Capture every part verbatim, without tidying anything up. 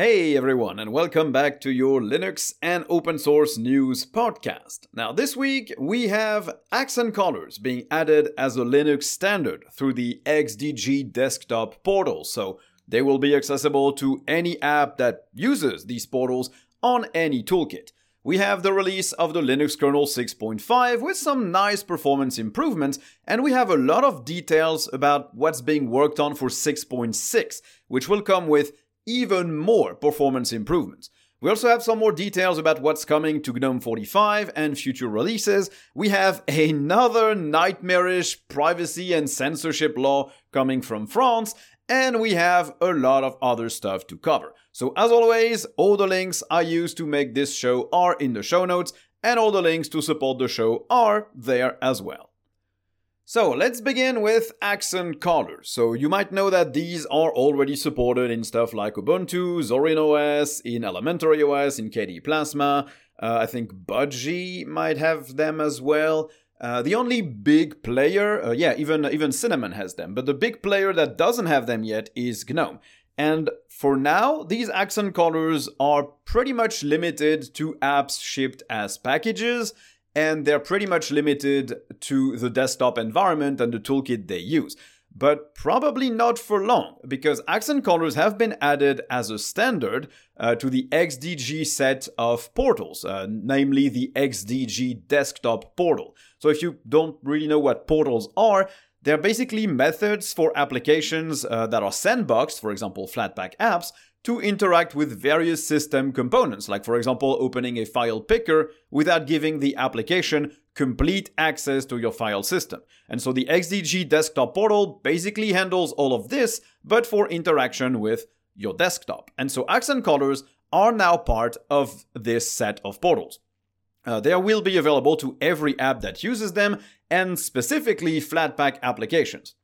Hey everyone, and welcome back to your Linux and open source news podcast. Now this week we have accent colors being added as a Linux standard through the X D G desktop portal, so they will be accessible to any app that uses these portals on any toolkit. We have the release of the Linux kernel six point five with some nice performance improvements, and we have a lot of details about what's being worked on for six point six, which will come with even more performance improvements. We also have some more details about what's coming to GNOME forty-five and future releases. We have another nightmarish privacy and censorship law coming from France, and we have a lot of other stuff to cover. So as always, all the links I use to make this show are in the show notes, and all the links to support the show are there as well. So let's begin with accent colors. So you might know that these are already supported in stuff like Ubuntu, Zorin O S, in Elementary O S, in K D E Plasma. Uh, I think Budgie might have them as well. Uh, the only big player, uh, yeah, even, even Cinnamon has them, but the big player that doesn't have them yet is GNOME. And for now, these accent colors are pretty much limited to apps shipped as packages, and they're pretty much limited to the desktop environment and the toolkit they use. But probably not for long, because accent colors have been added as a standard uh, to the X D G set of portals, uh, namely the X D G desktop portal. So if you don't really know what portals are, they're basically methods for applications uh, that are sandboxed, for example, Flatpak apps, to interact with various system components, like for example, opening a file picker without giving the application complete access to your file system. And so the X D G desktop portal basically handles all of this, but for interaction with your desktop. And so accent colors are now part of this set of portals. Uh, they will be available to every app that uses them, and specifically Flatpak applications.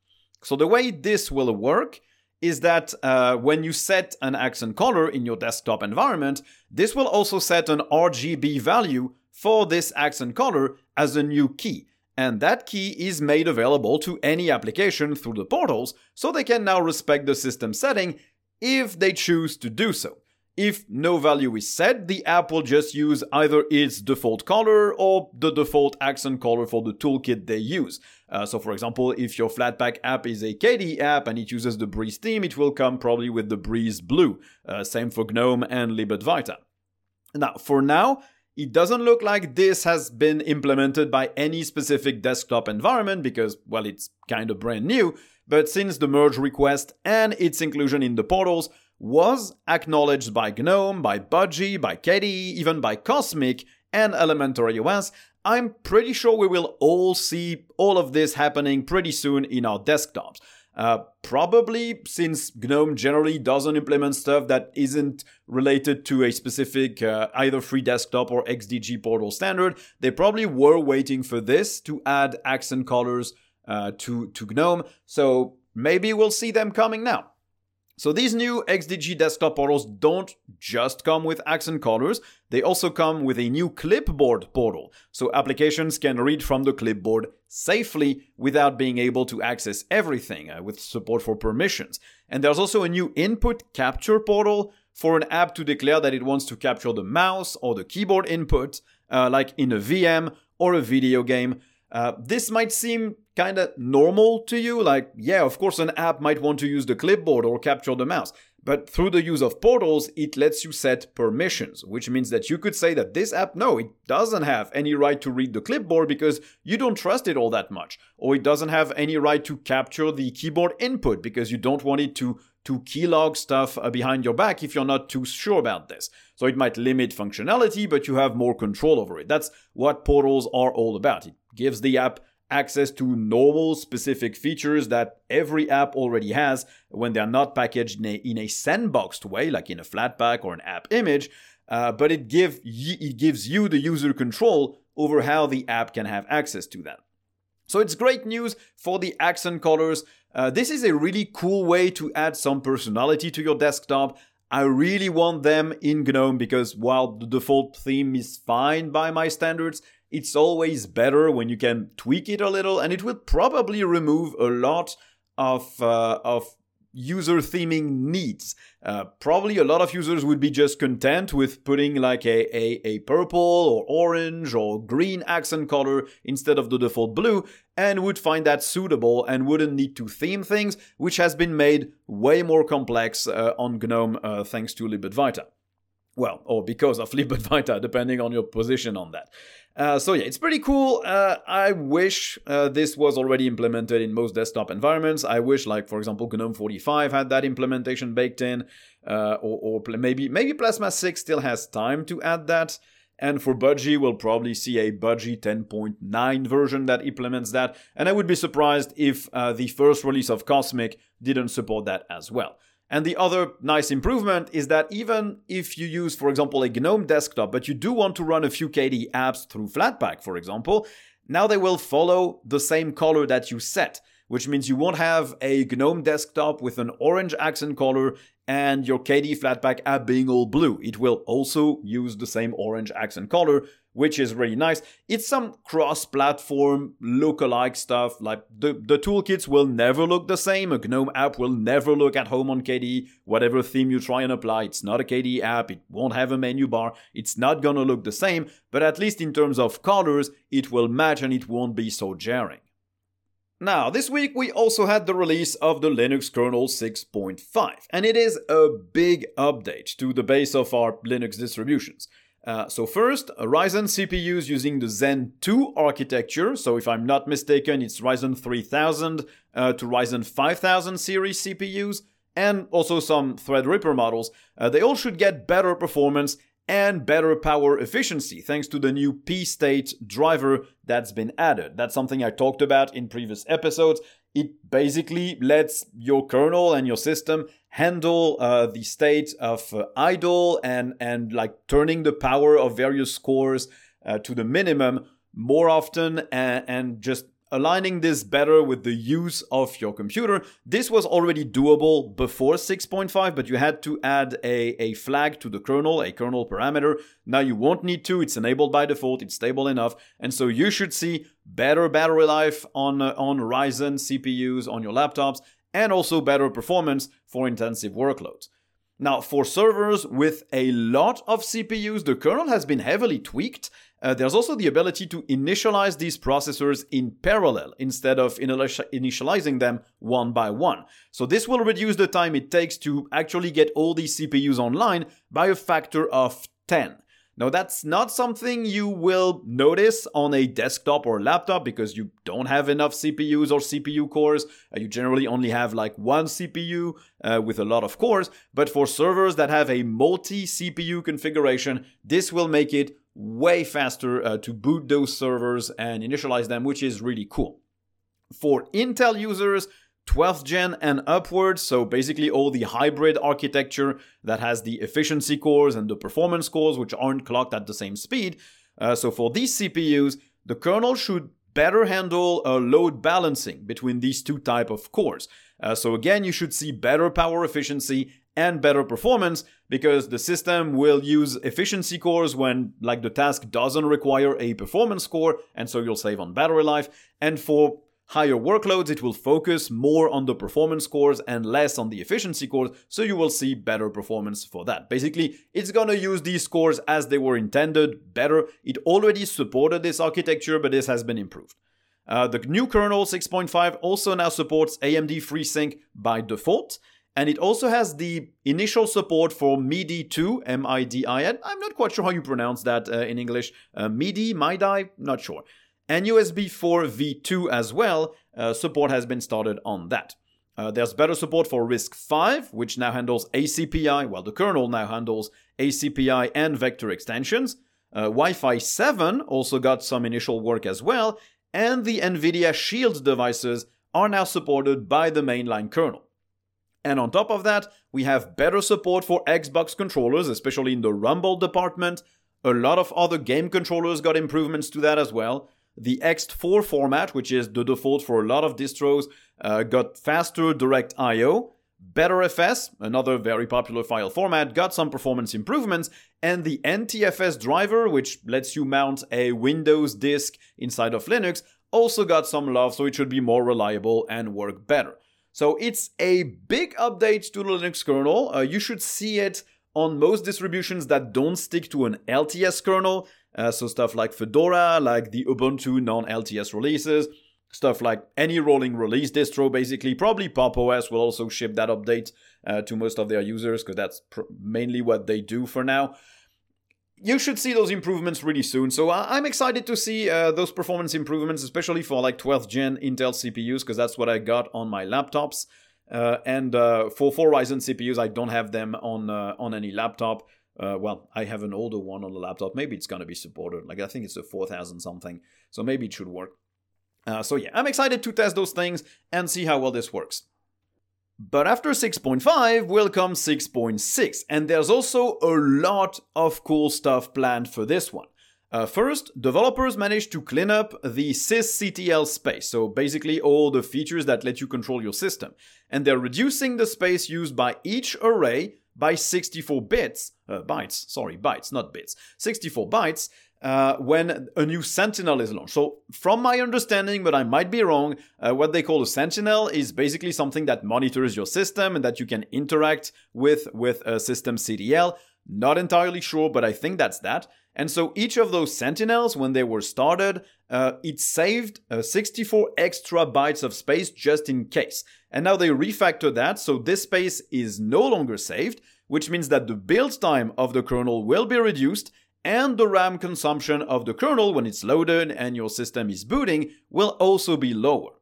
So the way this will work is that uh, when you set an accent color in your desktop environment, this will also set an R G B value for this accent color as a new key. And that key is made available to any application through the portals, so they can now respect the system setting if they choose to do so. If no value is set, the app will just use either its default color or the default accent color for the toolkit they use. Uh, so for example, if your Flatpak app is a K D E app and it uses the Breeze theme, it will come probably with the Breeze blue. Uh, same for GNOME and Libadwaita. Now, for now, it doesn't look like this has been implemented by any specific desktop environment because, well, it's kind of brand new. But since the merge request and its inclusion in the portals was acknowledged by GNOME, by Budgie, by K D E, even by Cosmic and Elementary O S, I'm pretty sure we will all see all of this happening pretty soon in our desktops. Uh, probably since GNOME generally doesn't implement stuff that isn't related to a specific uh, either free desktop or X D G portal standard, they probably were waiting for this to add accent colors uh, to, to GNOME, so maybe we'll see them coming now. So these new X D G desktop portals don't just come with accent colors, they also come with a new clipboard portal, so applications can read from the clipboard safely without being able to access everything uh, with support for permissions. And there's also a new input capture portal for an app to declare that it wants to capture the mouse or the keyboard input, uh, like in a V M or a video game. Uh, this might seem kind of normal to you, like, yeah, of course an app might want to use the clipboard or capture the mouse, but through the use of portals, it lets you set permissions, which means that you could say that this app, no, it doesn't have any right to read the clipboard because you don't trust it all that much, or it doesn't have any right to capture the keyboard input because you don't want it to to keylog stuff behind your back if you're not too sure about this. So it might limit functionality, but you have more control over it. That's what portals are all about. It gives the app access to normal specific features that every app already has when they're not packaged in a, in a sandboxed way, like in a Flatpak or an app image, uh, but it, give, it gives you, the user, control over how the app can have access to that. So it's great news for the accent colors. Uh, this is a really cool way to add some personality to your desktop. I really want them in GNOME because while the default theme is fine by my standards, it's always better when you can tweak it a little, and it will probably remove a lot of, uh, of user theming needs. Uh, probably a lot of users would be just content with putting like a, a, a purple or orange or green accent color instead of the default blue, and would find that suitable and wouldn't need to theme things, which has been made way more complex uh, on GNOME uh, thanks to Libadwaita. Well, or because of Libadwaita, depending on your position on that. Uh, so yeah, it's pretty cool. Uh, I wish uh, this was already implemented in most desktop environments. I wish, like for example, GNOME forty-five had that implementation baked in, uh, or, or maybe maybe Plasma six still has time to add that. And for Budgie, we'll probably see a Budgie ten point nine version that implements that. And I would be surprised if uh, the first release of Cosmic didn't support that as well. And the other nice improvement is that even if you use, for example, a GNOME desktop, but you do want to run a few K D E apps through Flatpak, for example, now they will follow the same color that you set, which means you won't have a GNOME desktop with an orange accent color and your K D E Flatpak app being all blue. It will also use the same orange accent color, which is really nice. It's some cross-platform, look-alike stuff. Like the, the toolkits will never look the same. A GNOME app will never look at home on K D E. Whatever theme you try and apply, it's not a K D E app. It won't have a menu bar. It's not gonna look the same, but at least in terms of colors, it will match and it won't be so jarring. Now, this week we also had the release of the Linux kernel six point five, and it is a big update to the base of our Linux distributions. Uh, so first, Ryzen C P Us using the Zen two architecture, so if I'm not mistaken, it's Ryzen three thousand uh, to Ryzen five thousand series C P Us, and also some Threadripper models. Uh, they all should get better performance and better power efficiency thanks to the new P-state driver that's been added. That's something I talked about in previous episodes. It basically lets your kernel and your system handle uh, the state of uh, idle and, and like turning the power of various cores uh, to the minimum more often and, and just aligning this better with the use of your computer. This was already doable before six point five, but you had to add a, a flag to the kernel, a kernel parameter. Now you won't need to, it's enabled by default, it's stable enough. And so you should see better battery life on, uh, on Ryzen C P Us on your laptops, and also better performance for intensive workloads. Now, for servers with a lot of C P Us, the kernel has been heavily tweaked. Uh, there's also the ability to initialize these processors in parallel instead of initializing them one by one. So this will reduce the time it takes to actually get all these C P Us online by a factor of ten. Now, that's not something you will notice on a desktop or laptop because you don't have enough C P Us or C P U cores. Uh, you generally only have like one C P U uh, with a lot of cores. But for servers that have a multi-C P U configuration, this will make it way faster uh, to boot those servers and initialize them, which is really cool. For Intel users, twelfth gen and upwards, so basically all the hybrid architecture that has the efficiency cores and the performance cores, which aren't clocked at the same speed. Uh, so for these C P Us, the kernel should better handle uh, load balancing between these two types of cores. Uh, so again, you should see better power efficiency and better performance because the system will use efficiency cores when like the task doesn't require a performance core, and so you'll save on battery life. And for higher workloads, it will focus more on the performance cores and less on the efficiency cores, so you will see better performance for that. Basically, it's gonna use these cores as they were intended, better. It already supported this architecture, but this has been improved. Uh, the new kernel six point five also now supports A M D FreeSync by default, and it also has the initial support for MIDI two, M I D I. I'm not quite sure how you pronounce that uh, in English. Uh, MIDI, MIDI, not sure. And U S B four v two as well, uh, support has been started on that. Uh, there's better support for RISC-V, which now handles A C P I, while the kernel now handles A C P I and vector extensions. Uh, Wi-Fi seven also got some initial work as well, and the NVIDIA Shield devices are now supported by the mainline kernel. And on top of that, we have better support for Xbox controllers, especially in the Rumble department. A lot of other game controllers got improvements to that as well. The X four format, which is the default for a lot of distros, uh, got faster direct I O. BetterFS, another very popular file format, got some performance improvements. And the N T F S driver, which lets you mount a Windows disk inside of Linux, also got some love, so it should be more reliable and work better. So it's a big update to the Linux kernel. Uh, you should see it on most distributions that don't stick to an L T S kernel. Uh, so stuff like Fedora, like the Ubuntu non-L T S releases, stuff like any rolling release distro, basically. Probably Pop! O S will also ship that update uh, to most of their users, because that's pr- mainly what they do for now. You should see those improvements really soon. So I- I'm excited to see uh, those performance improvements, especially for like twelfth gen Intel C P Us, because that's what I got on my laptops. Uh, and uh, for, for Ryzen C P Us, I don't have them on uh, on any laptop. Uh, well, I have an older one on the laptop. Maybe it's going to be supported. Like, I think it's a four thousand something. So maybe it should work. Uh, so yeah, I'm excited to test those things and see how well this works. But after six point five will come six point six, and there's also a lot of cool stuff planned for this one. Uh, first, developers managed to clean up the sysctl space, so basically all the features that let you control your system. And they're reducing the space used by each array by sixty-four bits, uh, bytes, sorry, bytes, not bits, sixty-four bytes, Uh, when a new Sentinel is launched. So from my understanding, but I might be wrong, uh, what they call a Sentinel is basically something that monitors your system and that you can interact with with a systemctl. Not entirely sure, but I think that's that. And so each of those Sentinels, when they were started, uh, it saved uh, sixty-four extra bytes of space just in case. And now they refactor that, so this space is no longer saved, which means that the build time of the kernel will be reduced, and the RAM consumption of the kernel when it's loaded and your system is booting will also be lower.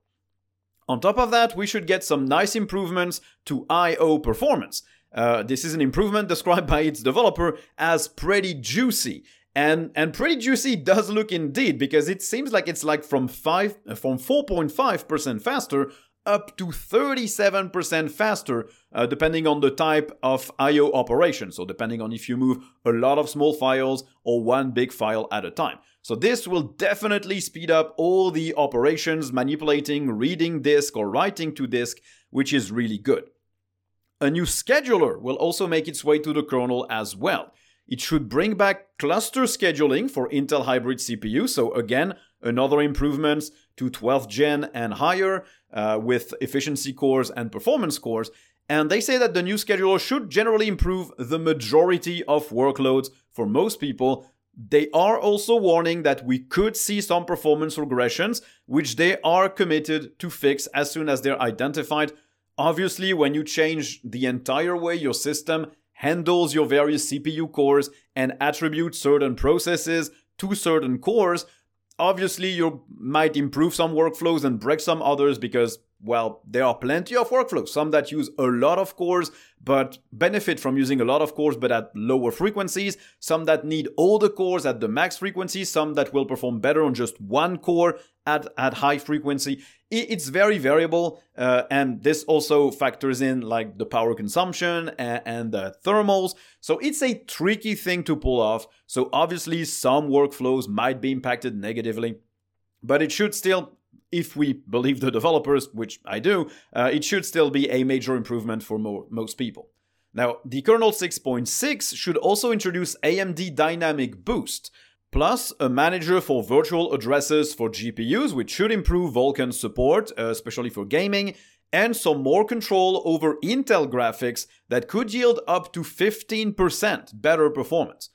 On top of that, we should get some nice improvements to I O performance. Uh, this is an improvement described by its developer as pretty juicy. And, and pretty juicy does look indeed, because it seems like it's like from five, from four point five percent faster up to thirty-seven percent faster, uh, depending on the type of I O operation. So depending on if you move a lot of small files or one big file at a time. So this will definitely speed up all the operations, manipulating, reading disk or writing to disk, which is really good. A new scheduler will also make its way to the kernel as well. It should bring back cluster scheduling for Intel hybrid C P U. So again, another improvement to twelfth gen and higher uh, with efficiency cores and performance cores. And they say that the new scheduler should generally improve the majority of workloads for most people. They are also warning that we could see some performance regressions, which they are committed to fix as soon as they're identified. Obviously, when you change the entire way your system handles your various C P U cores and attributes certain processes to certain cores, obviously, you might improve some workflows and break some others because, well, there are plenty of workflows. Some that use a lot of cores, but benefit from using a lot of cores, but at lower frequencies. Some that need all the cores at the max frequency. Some that will perform better on just one core at, at high frequency. It's very variable. Uh, and this also factors in like the power consumption and, and the thermals. So it's a tricky thing to pull off. So obviously some workflows might be impacted negatively, but it should still, if we believe the developers, which I do, uh, it should still be a major improvement for mo- most people. Now, the kernel six point six should also introduce A M D Dynamic Boost, plus a manager for virtual addresses for G P Us, which should improve Vulkan support, uh, especially for gaming, and some more control over Intel graphics that could yield up to fifteen percent better performance.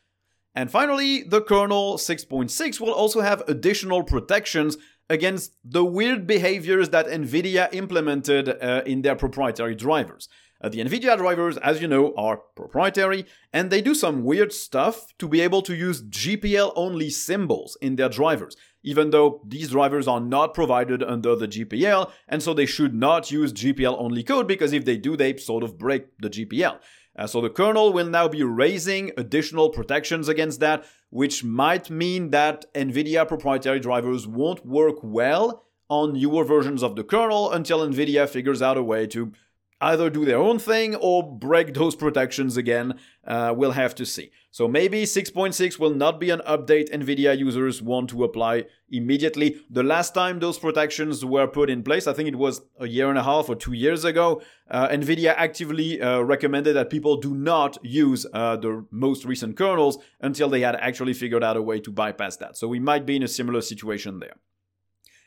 And finally, the kernel six point six will also have additional protections against the weird behaviors that NVIDIA implemented uh, in their proprietary drivers. Uh, the NVIDIA drivers, as you know, are proprietary, and they do some weird stuff to be able to use G P L-only symbols in their drivers, even though these drivers are not provided under the G P L, and so they should not use G P L-only code, because if they do, they sort of break the G P L. Uh, so the kernel will now be raising additional protections against that, which might mean that NVIDIA proprietary drivers won't work well on newer versions of the kernel until NVIDIA figures out a way to either do their own thing or break those protections again. Uh, we'll have to see. So maybe six point six will not be an update NVIDIA users want to apply immediately. The last time those protections were put in place, I think it was a year and a half or two years ago, uh, NVIDIA actively uh, recommended that people do not use uh, the most recent kernels until they had actually figured out a way to bypass that. So we might be in a similar situation there.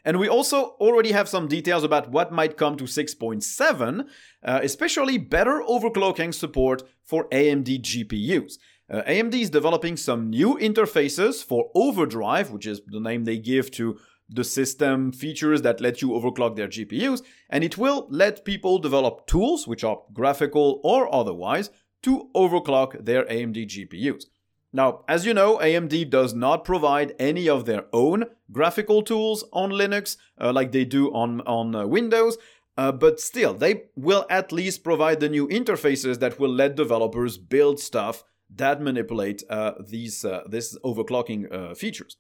And we also already have some details about what might come to six point seven, uh, especially better overclocking support for A M D G P Us. Uh, A M D is developing some new interfaces for overdrive, which is the name they give to the system features that let you overclock their G P Us, and it will let people develop tools, which are graphical or otherwise, to overclock their A M D G P Us. Now, as you know, A M D does not provide any of their own graphical tools on Linux, uh, like they do on, on uh, Windows, uh, but still, they will at least provide the new interfaces that will let developers build stuff that manipulate uh, these uh, this overclocking uh, features.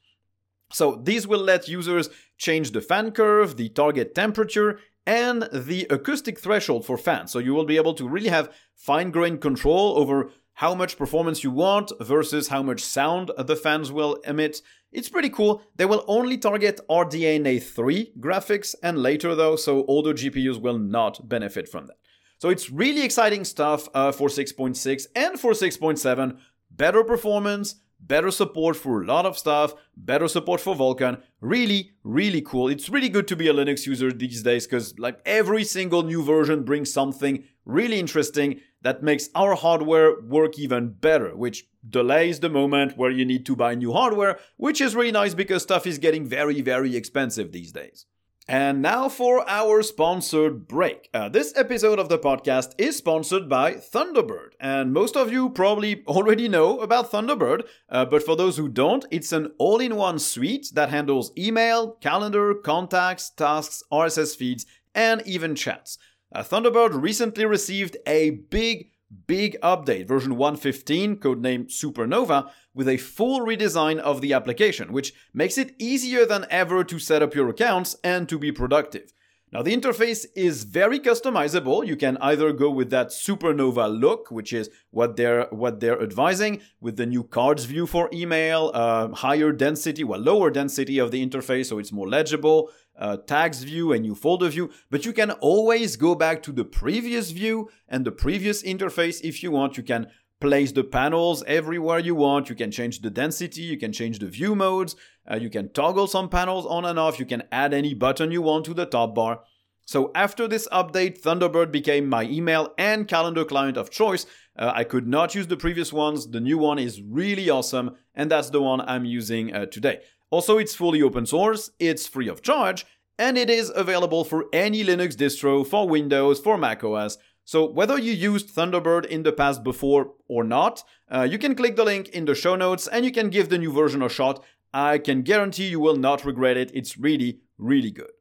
So these will let users change the fan curve, the target temperature, and the acoustic threshold for fans. So you will be able to really have fine-grained control over how much performance you want versus how much sound the fans will emit. It's pretty cool. They will only target R D N A three graphics and later though, so older G P Us will not benefit from that. So it's really exciting stuff uh, for six point six and for six point seven. Better performance, better support for a lot of stuff, better support for Vulkan. Really, really cool. It's really good to be a Linux user these days because like every single new version brings something really interesting that makes our hardware work even better, which delays the moment where you need to buy new hardware, which is really nice because stuff is getting very, very expensive these days. And now for our sponsored break. Uh, this episode of the podcast is sponsored by Thunderbird. And most of you probably already know about Thunderbird. Uh, but for those who don't, it's an all-in-one suite that handles email, calendar, contacts, tasks, R S S feeds, and even chats. Uh, Thunderbird recently received a big, big update, version one fifteen, codenamed Supernova, with a full redesign of the application, which makes it easier than ever to set up your accounts and to be productive. Now, the interface is very customizable. You can either go with that Supernova look, which is what they're what they're advising, with the new cards view for email, uh, higher density, well, lower density of the interface, so it's more legible, Uh, tags view, a new folder view, but you can always go back to the previous view and the previous interface if you want. You can place the panels everywhere you want. You can change the density. You can change the view modes. Uh, you can toggle some panels on and off. You can add any button you want to the top bar. So after this update, Thunderbird became my email and calendar client of choice. Uh, I could not use the previous ones. The new one is really awesome, and that's the one I'm using uh, today. Also, it's fully open source, it's free of charge, and it is available for any Linux distro, for Windows, for macOS. So whether you used Thunderbird in the past before or not, uh, you can click the link in the show notes and you can give the new version a shot. I can guarantee you will not regret it. It's really, really good.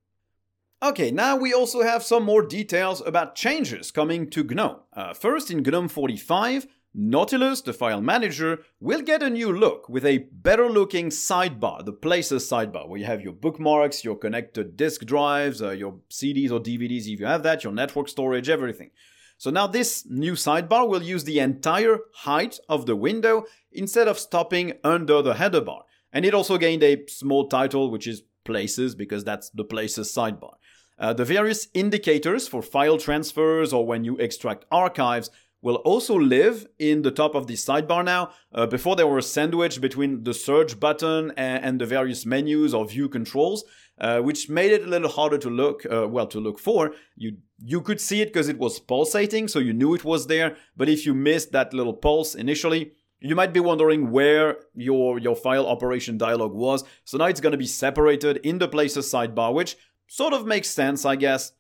Okay, now we also have some more details about changes coming to GNOME. Uh, first, in GNOME forty-five, Nautilus, the file manager, will get a new look with a better looking sidebar, the Places sidebar, where you have your bookmarks, your connected disk drives, uh, your C Ds or D V Ds if you have that, your network storage, everything. So now this new sidebar will use the entire height of the window instead of stopping under the header bar. And it also gained a small title, which is Places, because that's the Places sidebar. Uh, the various indicators for file transfers or when you extract archives will also live in the top of the sidebar now. Uh, before there were sandwiched between the search button and, and the various menus or view controls, uh, which made it a little harder to look, uh, well, to look for. You you could see it because it was pulsating, so you knew it was there. But if you missed that little pulse initially, you might be wondering where your, your file operation dialog was. So now it's going to be separated in the Places sidebar, which sort of makes sense, I guess.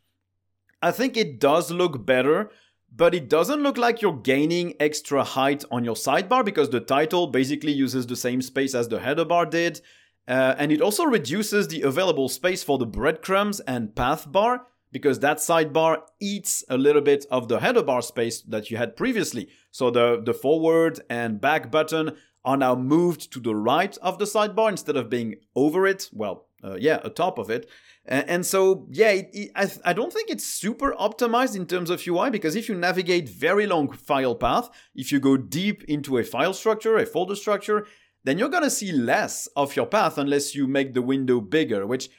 I think it does look better, but it doesn't look like you're gaining extra height on your sidebar because the title basically uses the same space as the header bar did. Uh, and it also reduces the available space for the breadcrumbs and path bar because that sidebar eats a little bit of the header bar space that you had previously. So the, the forward and back button are now moved to the right of the sidebar instead of being over it. Well, uh, yeah, atop of it. And so, yeah, it, it, I, th- I don't think it's super optimized in terms of U I because if you navigate very long file path, if you go deep into a file structure, a folder structure, then you're going to see less of your path unless you make the window bigger, which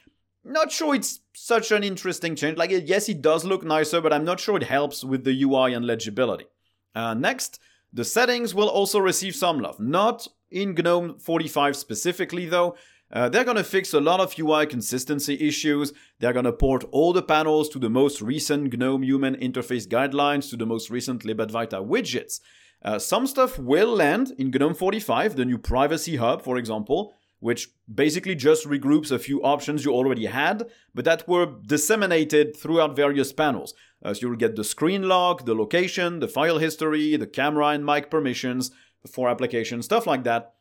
not sure it's such an interesting change. Like, yes, it does look nicer, but I'm not sure it helps with the U I and legibility. Uh, next, the settings will also receive some love, not in GNOME forty-five specifically though. Uh, they're going to fix a lot of U I consistency issues. They're going to port all the panels to the most recent GNOME Human Interface Guidelines, to the most recent Libadwaita widgets. Uh, some stuff will land in GNOME forty-five, the new privacy hub, for example, which basically just regroups a few options you already had, but that were disseminated throughout various panels. Uh, so you'll get the screen log, the location, the file history, the camera and mic permissions for applications, stuff like that.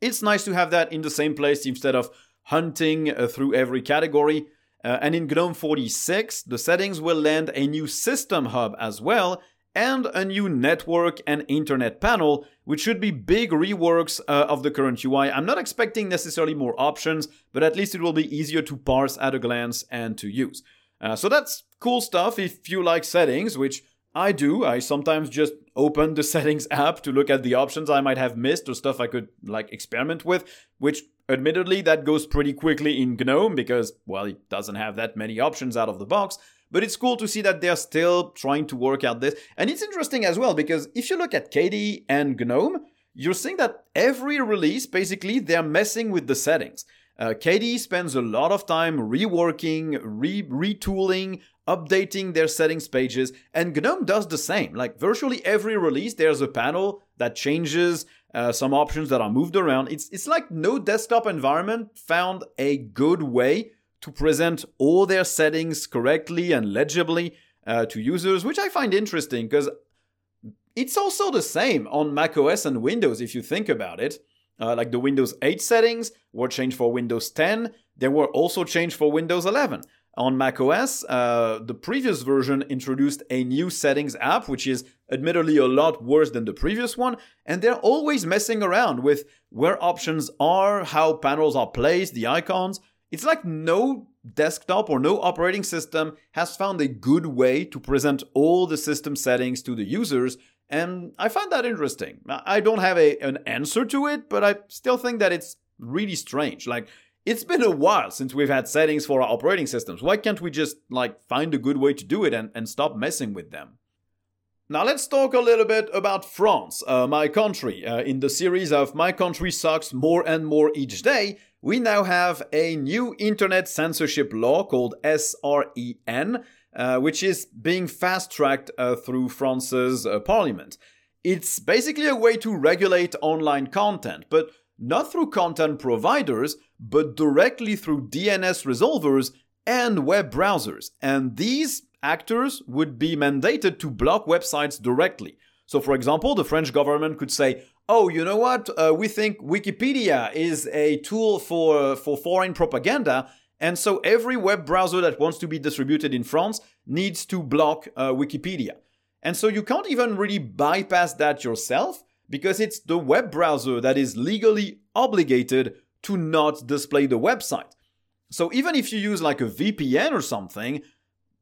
It's nice to have that in the same place instead of hunting uh, through every category. Uh, and in GNOME forty-six, the settings will land a new system hub as well, and a new network and internet panel, which should be big reworks uh, of the current U I. I'm not expecting necessarily more options, but at least it will be easier to parse at a glance and to use. Uh, so that's cool stuff if you like settings, which I do. I sometimes just open the settings app to look at the options I might have missed or stuff I could like experiment with, which admittedly that goes pretty quickly in GNOME because, well, it doesn't have that many options out of the box. But it's cool to see that they're still trying to work out this. And it's interesting as well, because if you look at K D E and GNOME, you're seeing that every release, basically, they're messing with the settings. Uh, K D E spends a lot of time reworking, re- retooling, updating their settings pages, and GNOME does the same. Like, virtually every release, there's a panel that changes uh, some options that are moved around. It's, it's like no desktop environment found a good way to present all their settings correctly and legibly uh, to users, which I find interesting because it's also the same on macOS and Windows if you think about it. Uh, like the Windows eight settings were changed for Windows ten. They were also changed for Windows eleven. On macOS, uh, the previous version introduced a new settings app, which is admittedly a lot worse than the previous one, and they're always messing around with where options are, how panels are placed, the icons. It's like no desktop or no operating system has found a good way to present all the system settings to the users, and I find that interesting. I don't have a, an answer to it, but I still think that it's really strange. Like, it's been a while since we've had settings for our operating systems. Why can't we just, like, find a good way to do it and, and stop messing with them? Now let's talk a little bit about France, uh, my country. Uh, in the series of My Country Sucks More and More Each Day, we now have a new internet censorship law called S R E N, uh, which is being fast-tracked uh, through France's uh, parliament. It's basically a way to regulate online content, but not through content providers, but directly through D N S resolvers and web browsers. And these actors would be mandated to block websites directly. So, for example, the French government could say, oh, you know what? Uh, we think Wikipedia is a tool for, for foreign propaganda, and so every web browser that wants to be distributed in France needs to block uh, Wikipedia. And so you can't even really bypass that yourself, because it's the web browser that is legally obligated to not display the website. So even if you use like a V P N or something,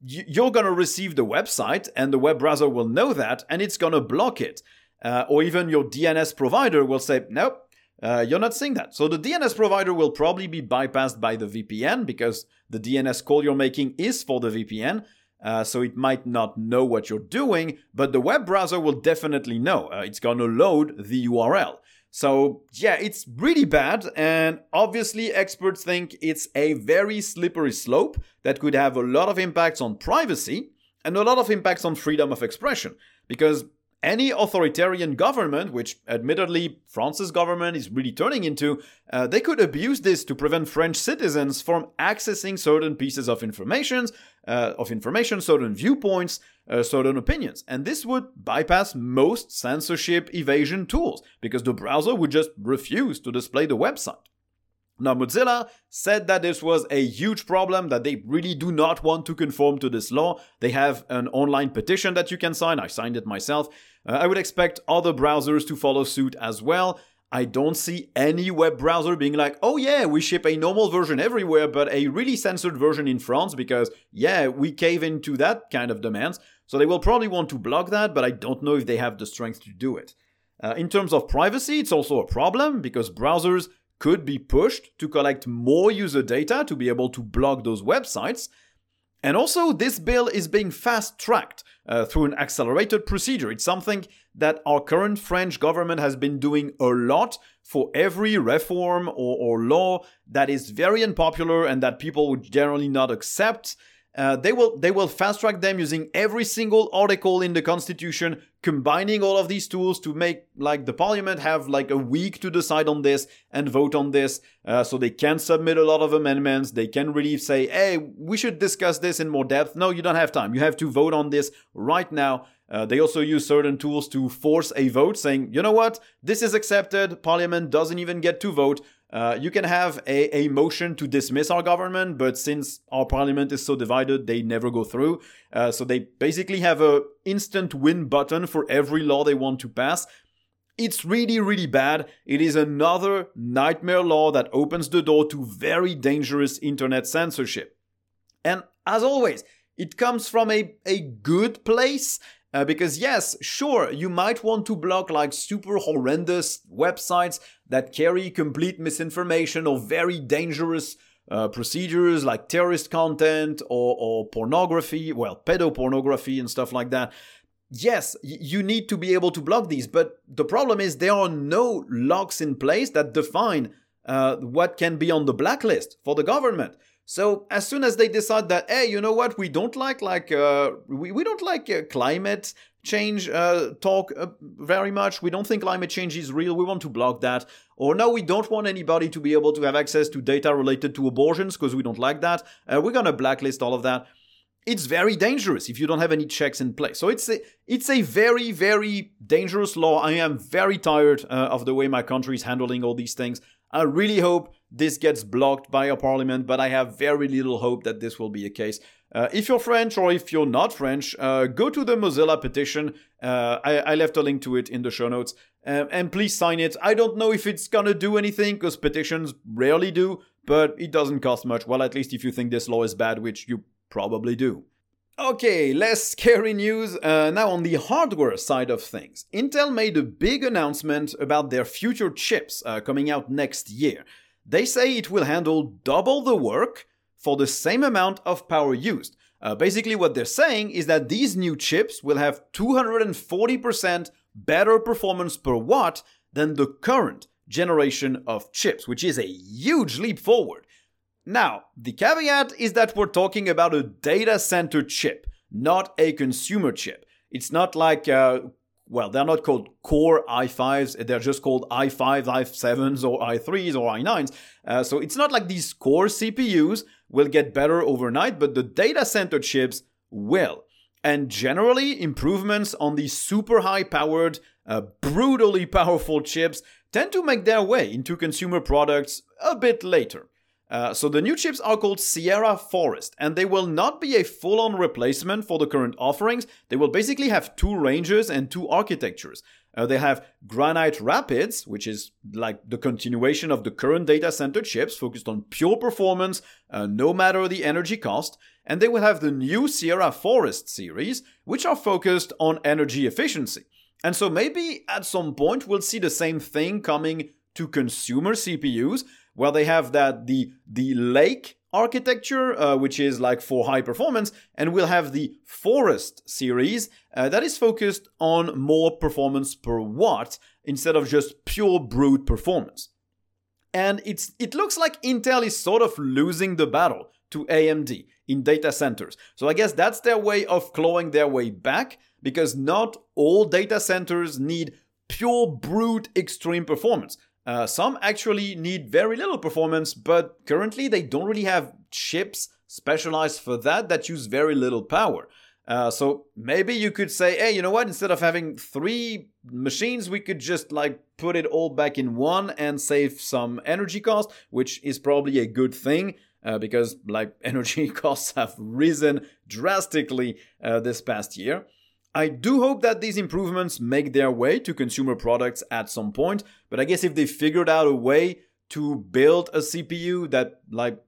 you're going to receive the website, and the web browser will know that, and it's going to block it. Uh, or even your D N S provider will say, nope, uh, you're not seeing that. So the D N S provider will probably be bypassed by the V P N because the D N S call you're making is for the V P N. Uh, so it might not know what you're doing, but the web browser will definitely know. Uh, it's going to load the U R L. So yeah, it's really bad. And obviously experts think it's a very slippery slope that could have a lot of impacts on privacy and a lot of impacts on freedom of expression, because any authoritarian government, which admittedly France's government is really turning into, uh, they could abuse this to prevent French citizens from accessing certain pieces of information, uh, of information, certain viewpoints, uh, certain opinions. And this would bypass most censorship evasion tools because the browser would just refuse to display the website. Now, Mozilla said that this was a huge problem, that they really do not want to conform to this law. They have an online petition that you can sign. I signed it myself. Uh, I would expect other browsers to follow suit as well. I don't see any web browser being like, oh yeah, we ship a normal version everywhere, but a really censored version in France because, yeah, we cave into that kind of demands. So they will probably want to block that, but I don't know if they have the strength to do it. Uh, in terms of privacy, it's also a problem because browsers could be pushed to collect more user data to be able to block those websites. And also, this bill is being fast-tracked uh, through an accelerated procedure. It's something that our current French government has been doing a lot for every reform or, or law that is very unpopular and that people would generally not accept. Uh, they will they will fast-track them using every single article in the Constitution, combining all of these tools to make like the Parliament have like a week to decide on this and vote on this. Uh, so they can submit a lot of amendments. They can really say, hey, we should discuss this in more depth. No, you don't have time. You have to vote on this right now. Uh, they also use certain tools to force a vote, saying, you know what, this is accepted. Parliament doesn't even get to vote. Uh, you can have a, a motion to dismiss our government, but since our parliament is so divided, they never go through. Uh, so they basically have a instant win button for every law they want to pass. It's really, really bad. It is another nightmare law that opens the door to very dangerous internet censorship. And as always, it comes from a, a good place. Uh, because yes, sure, you might want to block like super horrendous websites that carry complete misinformation or very dangerous uh, procedures like terrorist content or, or pornography, well, pedopornography and stuff like that. Yes, y- you need to be able to block these, but the problem is there are no locks in place that define uh, what can be on the blacklist for the government. So as soon as they decide that, hey, you know what, we don't like like uh, we we don't like uh, climate change uh, talk uh, very much. We don't think climate change is real. We want to block that. Or no, we don't want anybody to be able to have access to data related to abortions because we don't like that. Uh, we're gonna blacklist all of that. It's very dangerous if you don't have any checks in place. So it's a, it's a very very dangerous law. I am very tired uh, of the way my country is handling all these things. I really hope this gets blocked by a parliament, but I have very little hope that this will be a case. Uh, if you're French or if you're not French, uh, go to the Mozilla petition. Uh, I, I left a link to it in the show notes. Uh, and please sign it. I don't know if it's gonna do anything, because petitions rarely do, but it doesn't cost much. Well, at least if you think this law is bad, which you probably do. Okay, less scary news. Uh, now on the hardware side of things. Intel made a big announcement about their future chips uh, coming out next year. They say it will handle double the work for the same amount of power used. Uh, basically what they're saying is that these new chips will have two hundred forty percent better performance per watt than the current generation of chips, which is a huge leap forward. Now, the caveat is that we're talking about a data center chip, not a consumer chip. It's not like, uh, well, they're not called Core i fives, they're just called i five, i sevens, or i threes, or i nines. Uh, so it's not like these Core C P Us will get better overnight, but the data center chips will. And generally, improvements on these super high-powered, uh, brutally powerful chips tend to make their way into consumer products a bit later. Uh, so the new chips are called Sierra Forest, and they will not be a full-on replacement for the current offerings. They will basically have two ranges and two architectures. Uh, they have Granite Rapids, which is like the continuation of the current data center chips, focused on pure performance, uh, no matter the energy cost. And they will have the new Sierra Forest series, which are focused on energy efficiency. And so maybe at some point we'll see the same thing coming to consumer C P Us, where they have that the the lake architecture, uh, which is like for high performance, and we'll have the forest series uh, that is focused on more performance per watt instead of just pure brute performance. And it's it looks like Intel is sort of losing the battle to A M D in data centers. So I guess that's their way of clawing their way back, because not all data centers need pure brute extreme performance. Uh, some actually need very little performance, but currently they don't really have chips specialized for that that use very little power. Uh, so maybe you could say, hey, you know what? Instead of having three machines, we could just like put it all back in one and save some energy cost, which is probably a good thing uh, because like energy costs have risen drastically uh, this past year. I do hope that these improvements make their way to consumer products at some point, but I guess if they figured out a way to build a C P U that like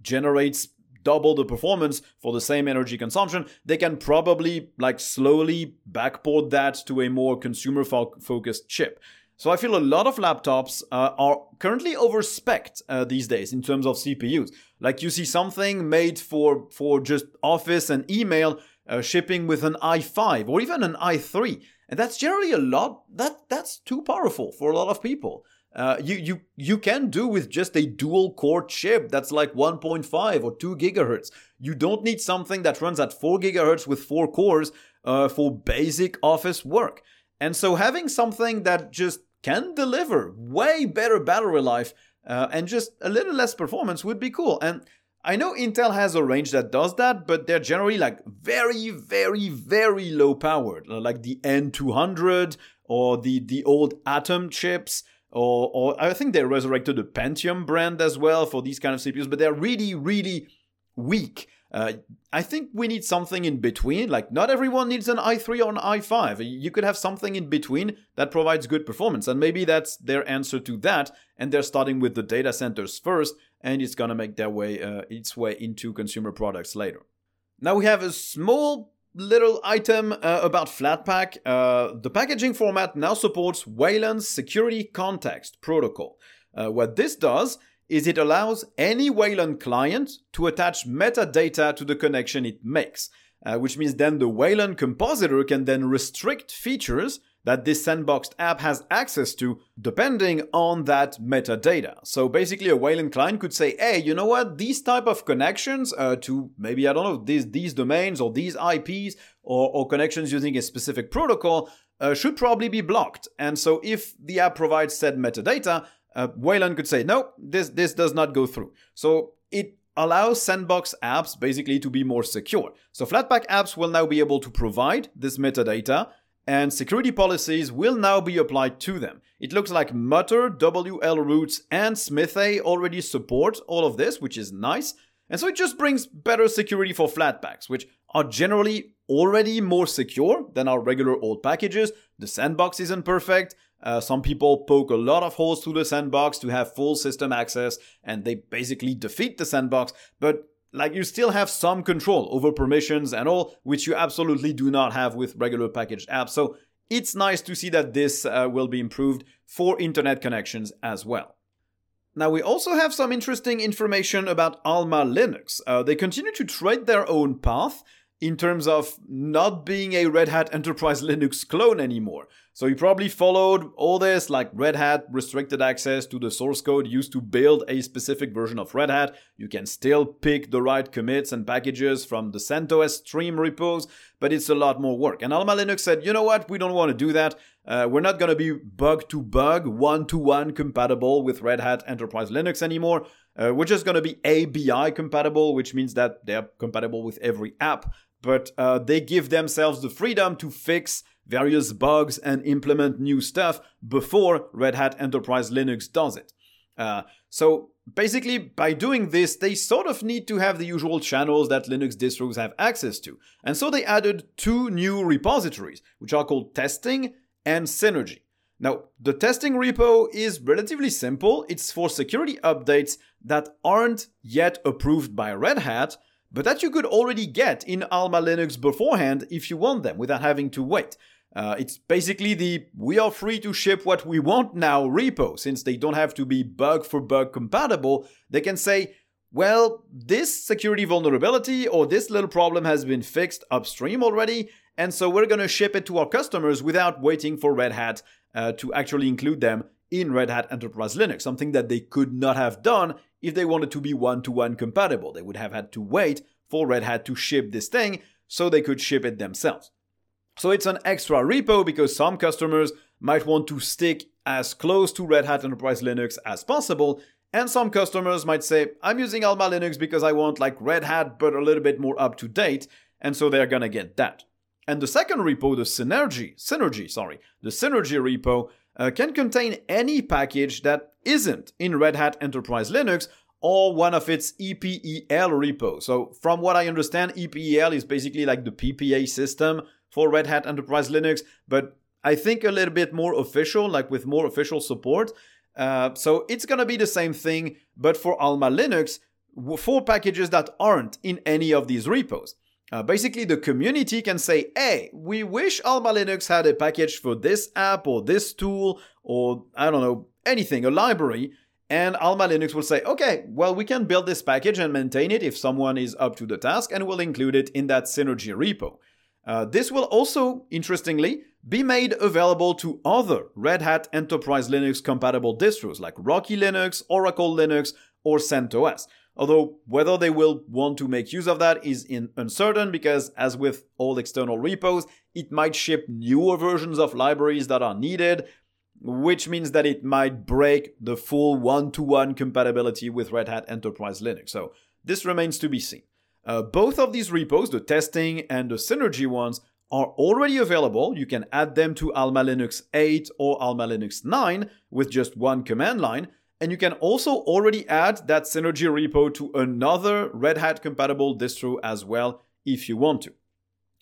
generates double the performance for the same energy consumption, they can probably like slowly backport that to a more consumer fo- focused chip. So I feel a lot of laptops uh, are currently over-specced uh, these days in terms of C P Us. Like you see something made for, for just Office and email uh, shipping with an i five or even an i three. And that's generally a lot, that that's too powerful for a lot of people. Uh, you, you, you can do with just a dual-core chip that's like one point five or two gigahertz. You don't need something that runs at four gigahertz with four cores uh, for basic Office work. And so having something that just can deliver way better battery life uh, and just a little less performance would be cool. And I know Intel has a range that does that, but they're generally like very, very, very low powered, like the N two hundred or the, the old Atom chips. Or, or I think they resurrected the Pentium brand as well for these kind of C P Us, but they're really, really weak. Uh, I think we need something in between. Like, not everyone needs an i three or an i five. You could have something in between that provides good performance, and maybe that's their answer to that. And they're starting with the data centers first, and it's gonna make their way, uh, its way into consumer products later. Now we have a small little item uh, about Flatpak. Uh, the packaging format now supports Wayland's Security Context Protocol. Uh, what this does is it allows any Wayland client to attach metadata to the connection it makes, uh, which means then the Wayland compositor can then restrict features that this sandboxed app has access to depending on that metadata. So basically a Wayland client could say, hey, you know what, these type of connections uh, to maybe, I don't know, these, these domains or these I Ps or, or connections using a specific protocol uh, should probably be blocked. And so if the app provides said metadata, Uh, Wayland could say, no, this this does not go through. So it allows sandbox apps basically to be more secure. So Flatpak apps will now be able to provide this metadata, and security policies will now be applied to them. It looks like Mutter, W L Roots, and Smithay already support all of this, which is nice. And so it just brings better security for Flatpaks, which are generally already more secure than our regular old packages. The sandbox isn't perfect. Uh, some people poke a lot of holes through the sandbox to have full system access, and they basically defeat the sandbox. But like, you still have some control over permissions and all, which you absolutely do not have with regular packaged apps. So it's nice to see that this uh, will be improved for internet connections as well. Now, we also have some interesting information about Alma Linux. Uh, they continue to tread their own path in terms of not being a Red Hat Enterprise Linux clone anymore. So you probably followed all this, like Red Hat restricted access to the source code used to build a specific version of Red Hat. You can still pick the right commits and packages from the CentOS stream repos, but it's a lot more work. And Alma Linux said, you know what, we don't want to do that. Uh, we're not going to be bug-to-bug, one-to-one compatible with Red Hat Enterprise Linux anymore. Uh, we're just going to be A B I compatible, which means that they're compatible with every app. But uh, they give themselves the freedom to fix various bugs and implement new stuff before Red Hat Enterprise Linux does it. Uh, so basically, by doing this, they sort of need to have the usual channels that Linux distros have access to. And so they added two new repositories, which are called Testing and Synergy. Now, the testing repo is relatively simple. It's for security updates that aren't yet approved by Red Hat, but that you could already get in Alma Linux beforehand if you want them without having to wait. Uh, it's basically the we are free to ship what we want now repo. Since they don't have to be bug for bug compatible, they can say, well, this security vulnerability or this little problem has been fixed upstream already, and so we're going to ship it to our customers without waiting for Red Hat uh, to actually include them in Red Hat Enterprise Linux, something that they could not have done if they wanted to be one-to-one compatible. They would have had to wait for Red Hat to ship this thing so they could ship it themselves. So it's an extra repo because some customers might want to stick as close to Red Hat Enterprise Linux as possible, and some customers might say, I'm using Alma Linux because I want like Red Hat but a little bit more up-to-date, and so they're gonna get that. And the second repo, the Synergy, Synergy, sorry, the Synergy repo uh, can contain any package that isn't in Red Hat Enterprise Linux or one of its E P E L repos. So from what I understand, E P E L is basically like the P P A system for Red Hat Enterprise Linux, but I think a little bit more official, like with more official support. Uh, so it's gonna be the same thing, but for Alma Linux, for packages that aren't in any of these repos. Uh, basically, the community can say, hey, we wish Alma Linux had a package for this app or this tool or, I don't know, anything, a library. And Alma Linux will say, okay, well, we can build this package and maintain it if someone is up to the task, and we'll include it in that Synergy repo. Uh, this will also, interestingly, be made available to other Red Hat Enterprise Linux compatible distros like Rocky Linux, Oracle Linux, or CentOS. Although whether they will want to make use of that is in uncertain because, as with all external repos, it might ship newer versions of libraries that are needed, which means that it might break the full one-to-one compatibility with Red Hat Enterprise Linux. So this remains to be seen. Uh, both of these repos, the testing and the Synergy ones, are already available. You can add them to Alma Linux eight or Alma Linux nine with just one command line. And you can also already add that Synergy repo to another Red Hat compatible distro as well if you want to.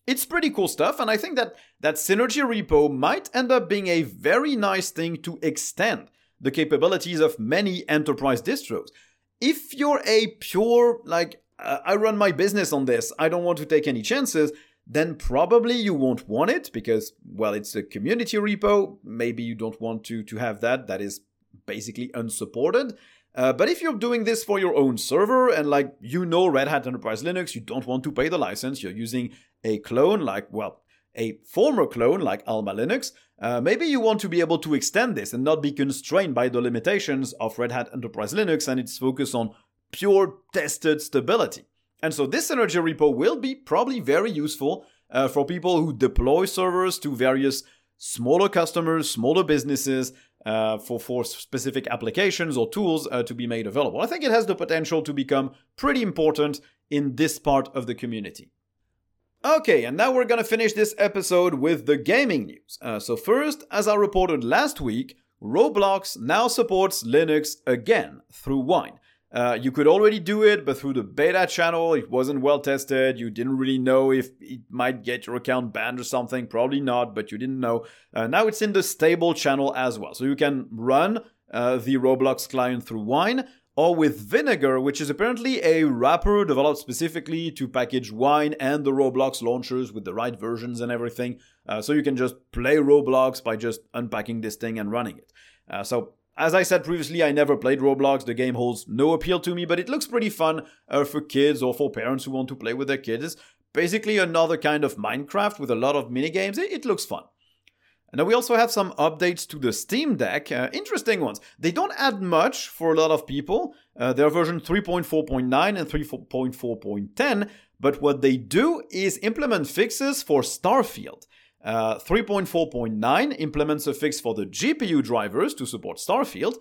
It's pretty cool stuff, and I think that that Synergy repo might end up being a very nice thing to extend the capabilities of many enterprise distros. If you're a pure, like, uh, I run my business on this, I don't want to take any chances, then probably you won't want it because, well, it's a community repo. Maybe you don't want to, to have that. That is basically unsupported. Uh, but if you're doing this for your own server and, like, you know Red Hat Enterprise Linux, you don't want to pay the license, you're using a clone like, well, a former clone like Alma Linux, uh, maybe you want to be able to extend this and not be constrained by the limitations of Red Hat Enterprise Linux and its focus on pure tested stability. And so this Synergy repo will be probably very useful uh, for people who deploy servers to various smaller customers, smaller businesses, Uh, for, for specific applications or tools uh, to be made available. I think it has the potential to become pretty important in this part of the community. Okay, and now we're gonna finish this episode with the gaming news. Uh, so first, as I reported last week, Roblox now supports Linux again through Wine. Uh, you could already do it, but through the beta channel, it wasn't well tested. You didn't really know if it might get your account banned or something. Probably not, but you didn't know. Uh, now it's in the stable channel as well. So you can run uh, the Roblox client through Wine or with Vinegar, which is apparently a wrapper developed specifically to package Wine and the Roblox launchers with the right versions and everything. Uh, so you can just play Roblox by just unpacking this thing and running it. Uh, so... As I said previously, I never played Roblox. The game holds no appeal to me, but it looks pretty fun uh, for kids or for parents who want to play with their kids. It's basically another kind of Minecraft with a lot of minigames. It, it looks fun. And then we also have some updates to the Steam Deck, uh, interesting ones. They don't add much for a lot of people. Uh, they're version three point four point nine and three point four point ten, but what they do is implement fixes for Starfield. Uh, three point four point nine implements a fix for the G P U drivers to support Starfield,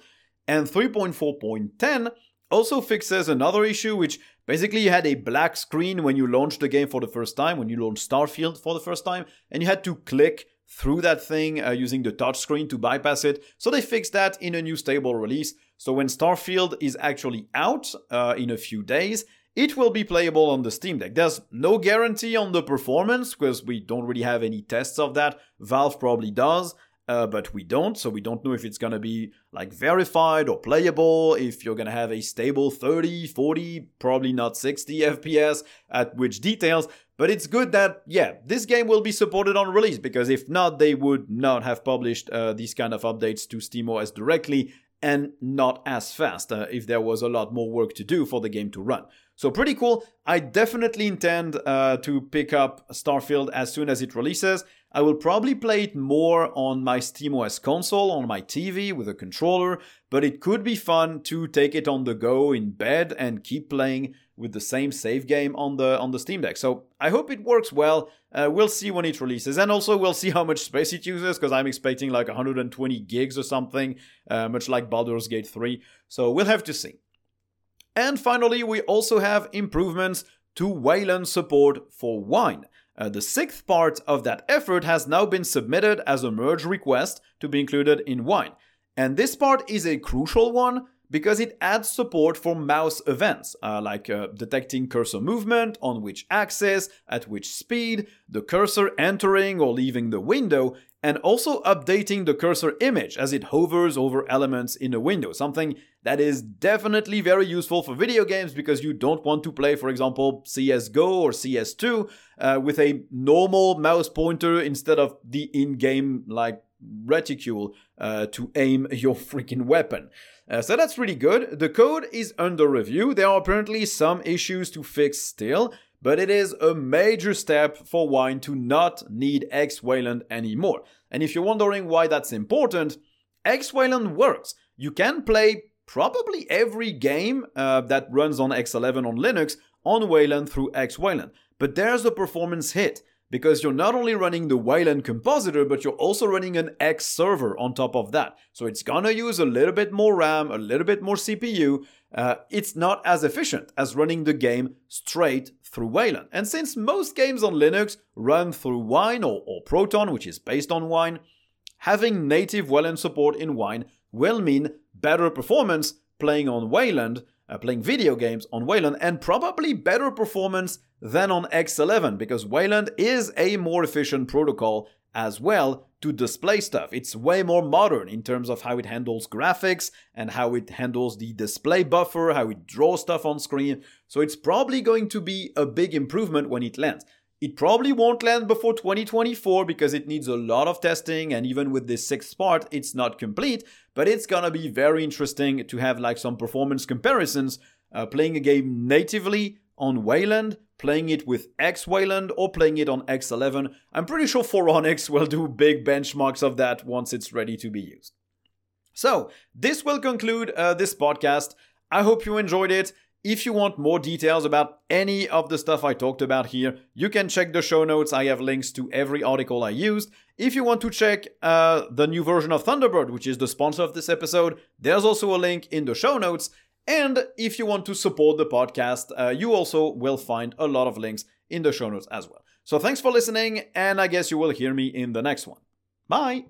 and three point four point ten also fixes another issue, which basically you had a black screen when you launched the game for the first time, when you launched Starfield for the first time, and you had to click through that thing uh, using the touchscreen to bypass it. So they fixed that in a new stable release. So when Starfield is actually out uh, in a few days, it will be playable on the Steam Deck. There's no guarantee on the performance because we don't really have any tests of that. Valve probably does, uh, but we don't. So we don't know if it's going to be like verified or playable, if you're going to have a stable thirty, forty, probably not sixty F P S, at which details. But it's good that, yeah, this game will be supported on release because if not, they would not have published uh, these kind of updates to SteamOS directly and not as fast uh, if there was a lot more work to do for the game to run. So pretty cool. I definitely intend uh, to pick up Starfield as soon as it releases. I will probably play it more on my SteamOS console, on my T V with a controller, but it could be fun to take it on the go in bed and keep playing with the same save game on the on the Steam Deck. So I hope it works well. Uh, we'll see when it releases. And also we'll see how much space it uses because I'm expecting like one hundred twenty gigs or something, uh, much like Baldur's Gate three. So we'll have to see. And finally, we also have improvements to Wayland support for Wine. Uh, the sixth part of that effort has now been submitted as a merge request to be included in Wine. And this part is a crucial one because it adds support for mouse events, uh, like uh, detecting cursor movement, on which axis, at which speed, the cursor entering or leaving the window, and also updating the cursor image as it hovers over elements in a window, something that is definitely very useful for video games because you don't want to play, for example, C S G O or C S two uh, with a normal mouse pointer instead of the in-game like reticule uh, to aim your freaking weapon. Uh, so that's really good. The code is under review. There are apparently some issues to fix still, but it is a major step for Wine to not need X Wayland anymore. And if you're wondering why that's important, X Wayland works. You can play probably every game uh, that runs on X eleven on Linux on Wayland through X Wayland. But there's a performance hit, because you're not only running the Wayland compositor, but you're also running an X server on top of that. So it's gonna use a little bit more RAM, a little bit more C P U. Uh, it's not as efficient as running the game straight through Wayland. And since most games on Linux run through Wine or, or Proton, which is based on Wine, having native Wayland support in Wine will mean better performance playing on Wayland, uh, playing video games on Wayland, and probably better performance than on X eleven, because Wayland is a more efficient protocol as well to display stuff. It's way more modern in terms of how it handles graphics and how it handles the display buffer, how it draws stuff on screen. So it's probably going to be a big improvement when it lands. It probably won't land before twenty twenty-four because it needs a lot of testing, and even with this sixth part, it's not complete, but it's gonna be very interesting to have like some performance comparisons, uh, playing a game natively on Wayland, playing it with X Wayland, or playing it on X eleven. I'm pretty sure four onyx will do big benchmarks of that once it's ready to be used. So, this will conclude uh, this podcast. I hope you enjoyed it. If you want more details about any of the stuff I talked about here, you can check the show notes. I have links to every article I used. If you want to check uh, the new version of Thunderbird, which is the sponsor of this episode, there's also a link in the show notes. And if you want to support the podcast, uh, you also will find a lot of links in the show notes as well. So thanks for listening, and I guess you will hear me in the next one. Bye!